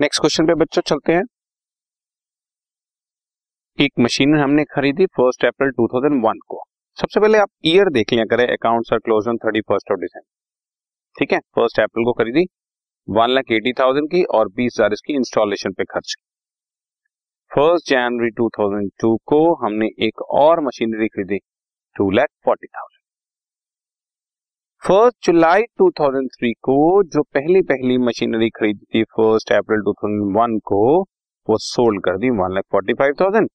Next question पे बच्चों चलते हैं। एक मशीन हमने खरीदी 1 अप्रैल 2001 को। सबसे पहले आप ईयर देख लिया करें, accounts are close on 31st of December, ठीक है। 1 अप्रैल को खरीदी 1,80,000 की और 20,000 इसकी इंस्टॉलेशन पे खर्च की। 1 जनवरी 2002 को हमने एक और मशीनरी खरीदी 2,40,000। 1 जुलाई 2003 को जो पहली मशीनरी खरीदी थी 1 अप्रैल 2001 को, वो सोल्ड कर दी 1,45,000।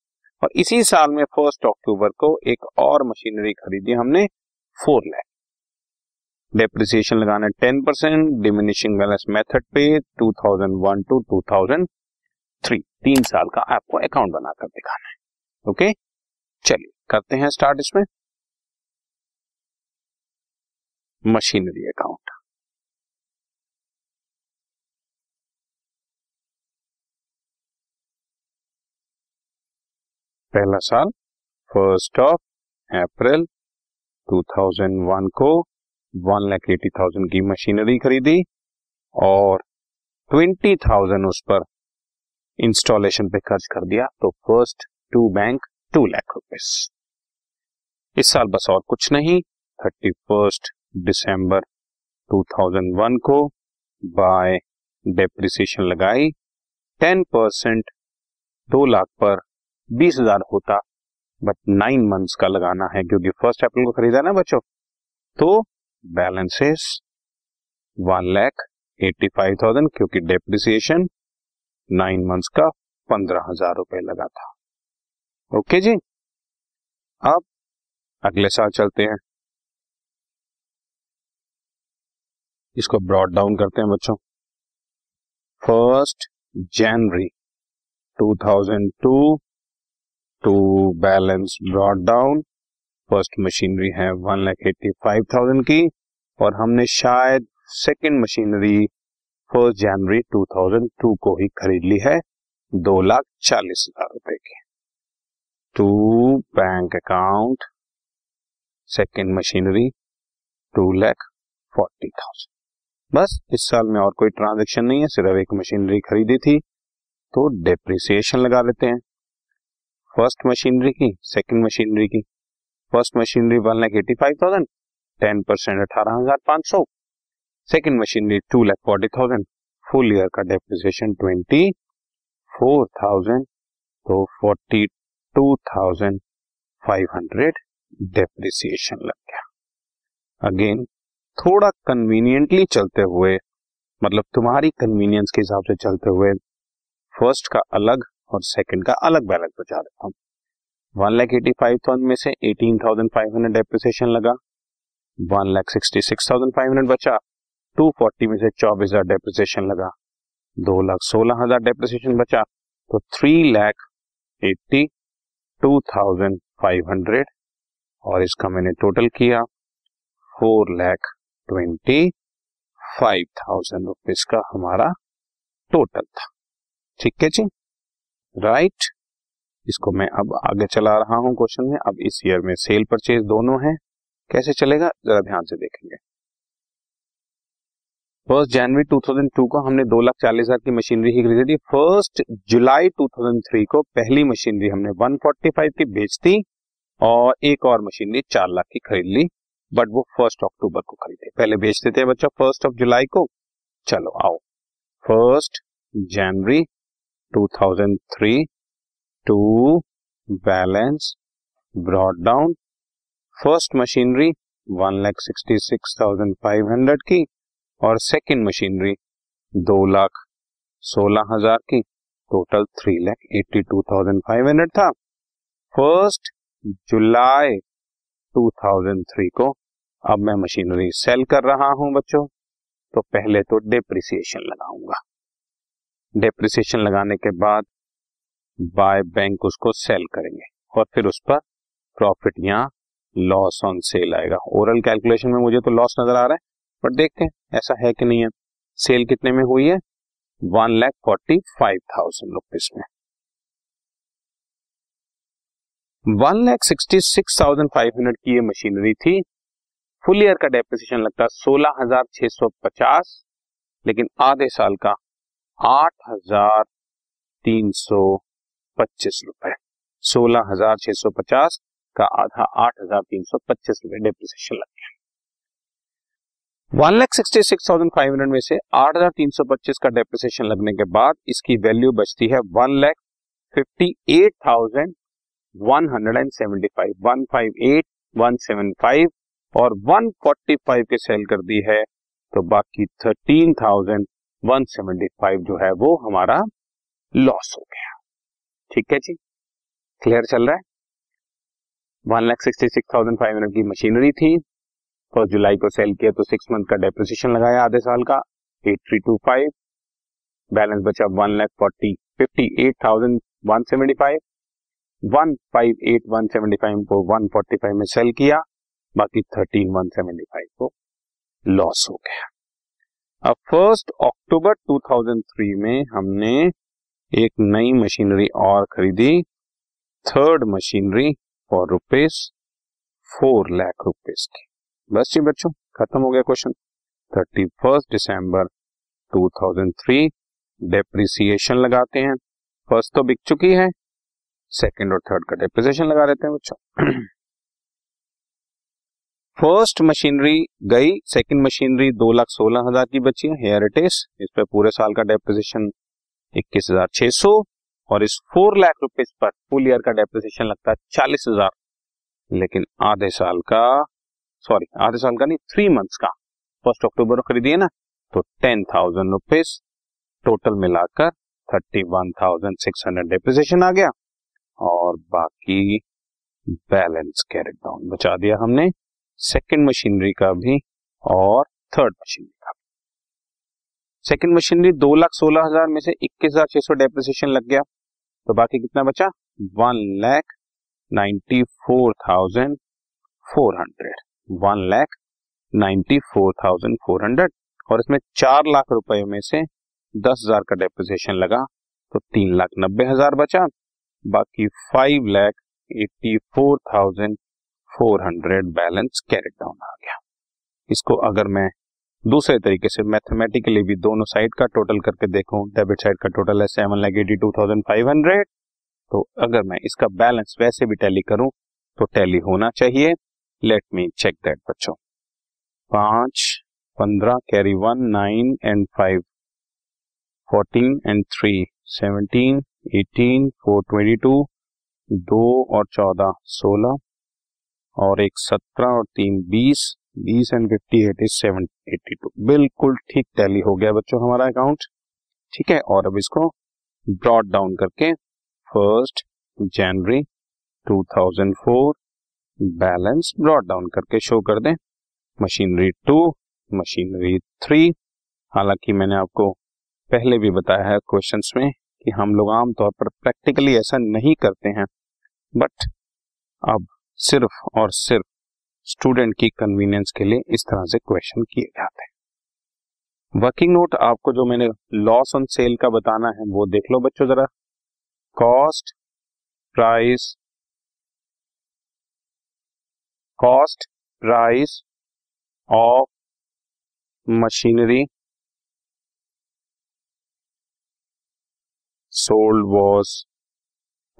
और इसी साल में 1 अक्टूबर को एक और मशीनरी खरीदी हमने 4 लाख। डेप्रिसिएशन लगाना 10%, डिमिनिशिंग बैलेंस मेथड पे 2001 टू 2003 3 साल का आपको अकाउंट बनाकर दिखाना है। ओके, चलिए करते हैं स्टार्ट। इसमें मशीनरी अकाउंट, पहला साल 1 अप्रैल 2001 को 1,80,000 की मशीनरी खरीदी और 20,000 उस पर इंस्टॉलेशन पे खर्च कर दिया, तो first to bank 2 lakh rupees. इस साल बस और कुछ नहीं। 31 दिसंबर 2001 को बाय डेप्रिसिएशन लगाई 10%, 2 लाख पर 20,000 होता, बट 9 मंथ्स का लगाना है क्योंकि 1 अप्रैल को खरीदा ना बच्चों। तो बैलेंसेस 1,85,000 क्योंकि डेप्रिसिएशन 9 मंथ्स का 15,000 रुपए लगा था। ओके जी, अब अगले साल चलते हैं। इसको ब्रॉड डाउन करते हैं बच्चों। 1 जनवरी 2002 to balance brought down. First machinery है 1,85,000 की और हमने शायद सेकंड मशीनरी 1 जनवरी 2002 को ही खरीद ली है 2,40,000 रुपए की। To bank account, second machinery 2,40,000। बस इस साल में और कोई ट्रांजैक्शन नहीं है, सिर्फ एक मशीनरी खरीदी थी। तो डेप्रिसिएशन लगा लेते हैं फर्स्ट मशीनरी की, सेकंड मशीनरी की। First machinery 1,85,000, 10% 18,500। Second machinery 2,40,000, full year का डेप्रिसिएशन 24,000, तो 42,500 डेप्रिसिएशन लग गया। अगेन थोड़ा कन्वीनियंटली चलते हुए, मतलब तुम्हारी कन्वीनियंस के हिसाब से चलते हुए, फर्स्ट का अलग और सेकेंड का अलग बैलेंस बचा देता हूँ। 1,85,000 में से 18,500 डेप्रिसिएशन लगा, 1,66,500 बचा। 240 में से 24,000 डेप्रिसिएशन लगा, 2,16,000 डेप्रिसिएशन बचा, तो 3,82,500 और इसका मैंने टोटल किया 4,25,000 रुपीज का हमारा टोटल था। ठीक है जी, राइट। इसको मैं अब आगे चला रहा हूं क्वेश्चन में। अब इस ईयर में सेल परचेज दोनों हैं, कैसे चलेगा जरा ध्यान से देखेंगे। 1 जनवरी 2002 को हमने 2,40,000 की मशीनरी ही खरीदी थी। 1 जुलाई 2003 को पहली मशीनरी हमने 1,45,000 की बेचती और एक और मशीनरी 4 लाख की खरीद ली, बट वो 1 अक्टूबर को खरीदे। पहले बेचते थे बच्चों 1 जुलाई को। चलो आओ, 1 January 2003 to balance brought down. First machinery 1,66,500 की और सेकंड मशीनरी 2,16,000 की, टोटल 3,82,500 था। 1 जुलाई 2003 को अब मैं मशीनरी सेल कर रहा हूं बच्चों, तो पहले तो डेप्रिसिएशन लगाऊंगा। डेप्रिसिएशन लगाने के बाद बाय बैंक उसको सेल करेंगे और फिर उस पर प्रॉफिट या लॉस ऑन सेल आएगा। ओरल कैलकुलेशन में मुझे तो लॉस नजर आ रहा है, बट देखते हैं ऐसा है कि नहीं है। सेल कितने में हुई है? 1,45,000 रुपीज में। 1,66,500 की ये मशीनरी थी, फुल ईयर का डेप्रिसिएशन लगता 16,650, लेकिन आधे साल का 8,325 रुपए, 16,650 का आधा 8,325 रुपए डेप्रिसिएशन लग गया। 1,66,500 में से 8,325 का डेप्रिसिएशन लगने के बाद इसकी वैल्यू बचती है 1,58,175, 158,175 और 145 के सेल कर दी है, तो बाकी 13,175 जो है वो हमारा लॉस हो गया। ठीक है जी, क्लियर चल रहा है। 1,66,500 की मशीनरी थी, 1 जुलाई को सेल किया तो 6 मंथ का डेप्रिसिएशन लगाया, आधे साल का 8,325, बैलेंस बचा 1,58,175, 158,175 को 145 में सेल किया, बाकी 13,175 को लॉस हो गया। अब 1 अक्टूबर 2003 में हमने एक नई मशीनरी और खरीदी, third machinery for rupees 4 lakh rupees की। बस जी बच्चों, खत्म हो गया क्वेश्चन। 31 दिसंबर 2003 डेप्रिसिएशन लगाते हैं, फर्स्ट तो बिक चुकी है, सेकेंड और थर्ड का डेप्रिसिएशन लगा देते हैं बच्चों। फर्स्ट मशीनरी गई, सेकंड मशीनरी 2,16,000 की बची है, हेयर इट इज, इस पर पूरे साल का डेप्रिसिएशन 21,600 और इस 4 लाख रुपए पर फुल ईयर का डेप्रिसिएशन लगता है 40,000, लेकिन आधे साल का नहीं 3 मंथ्स का, 1 अक्टूबर को खरीदिए ना, तो 10,000 रुपीज, टोटल मिलाकर 31,600 डेप्रिसिएशन आ गया और बाकी बैलेंस कैरिड डाउन बचा दिया हमने, सेकेंड मशीनरी का भी और थर्ड मशीनरी का भी। सेकेंड मशीनरी 2,16,000 में से 21,600 डेप्रिसिएशन लग गया, तो बाकी कितना बचा 1,94,400, 1,94,400 और इसमें 4 लाख रुपए में से 10,000 का डेप्रिसिएशन लगा तो 3,90,000 बचा, बाकी 5,84,400 बैलेंस कैरिड डाउन आ गया। इसको अगर मैं दूसरे तरीके से मैथमेटिकली भी दोनों साइड का टोटल करके देखूं, डेबिट साइड का टोटल है 7,82,500, तो अगर मैं इसका बैलेंस वैसे भी टैली करूं तो टैली होना चाहिए। लेट मी चेक दैट बच्चों। 5, 15 कैरी 1, 9 एंड 5, 14 एंड 3, 17, 18, 4, 22, 2 और 14, 16 और एक 17 और 3, 20 एंड 58 इज 782। बिल्कुल ठीक टैली हो गया बच्चों हमारा अकाउंट। ठीक है, और अब इसको ब्रॉड डाउन करके 1 जनवरी 2004 बैलेंस ब्रॉड डाउन करके शो कर दें, मशीनरी 2, मशीनरी 3। हालांकि मैंने आपको पहले भी बताया है क्वेश्चंस में कि हम लोग आमतौर पर प्रैक्टिकली ऐसा नहीं करते हैं, बट अब सिर्फ और सिर्फ स्टूडेंट की कन्वीनियंस के लिए इस तरह से क्वेश्चन किए जाते हैं। वर्किंग नोट आपको जो मैंने लॉस ऑन सेल का बताना है वो देख लो बच्चों जरा। Cost, price, of machinery sold was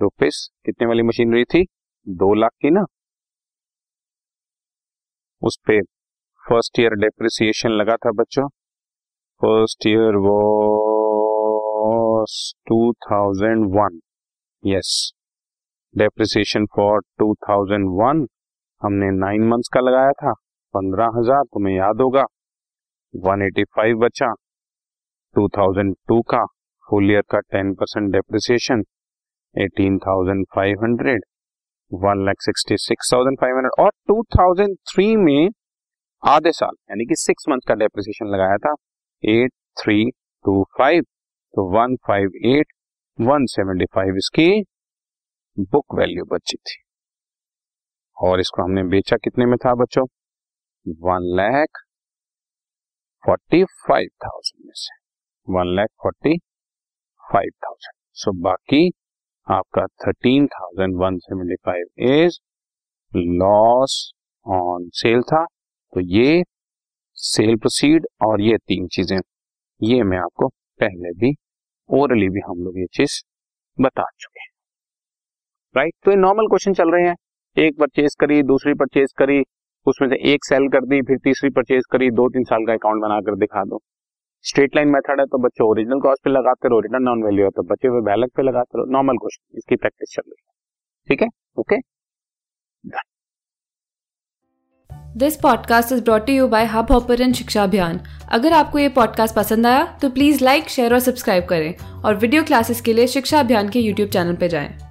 rupees, कितने वाली मशीनरी थी, 2 लाख की ना, उस पे फर्स्ट ईयर डेप्रिसिएशन लगा था बच्चों, first year was 2001, yes, depreciation for 2001 हमने 9 मंथ्स का लगाया था 15,000, तुम्हें याद होगा, 185 बचा, 2002 का फुल ईयर का 10% डेप्रिसिएशन 18,500, 1,66,500 और 2003 में आधे साल यानी कि 6 मंथ का डेप्रिसिएशन लगाया था 8,325, तो 158,175 इसकी बुक वैल्यू बची थी और इसको हमने बेचा कितने में था बच्चों, 1,45,000 में से 1,45,000, सो बाकी आपका 13,175 इज लॉस ऑन सेल था। तो ये सेल प्रोसीड और ये 3 चीजें, ये मैं आपको पहले भी ओरली भी हम लोग ये चीज बता चुके हैं, राइट। तो ये नॉर्मल क्वेश्चन चल रहे हैं, एक परचेज करी, दूसरी परचेज करी, उसमें से एक सेल कर दी, फिर तीसरी परचेज करी, 2-3 साल का अकाउंट बनाकर दिखा दो। स्ट्रेट लाइन मेथड है तो बच्चों ओरिजिनल कॉस्ट पे लगाते रहो, रिटर्न ऑन वैल्यू है तो बचे हुए बैलेंस पे लगाते रहो। नॉर्मल क्वेश्चन, इसकी प्रैक्टिस चल रही है, ठीक है, okay. This podcast is brought to you by Hubhopper and Shiksha Abhiyan. अगर आपको ये पॉडकास्ट पसंद आया तो प्लीज लाइक, शेयर और सब्सक्राइब करें और वीडियो क्लासेस के लिए शिक्षा अभियान के YouTube चैनल पे जाएं।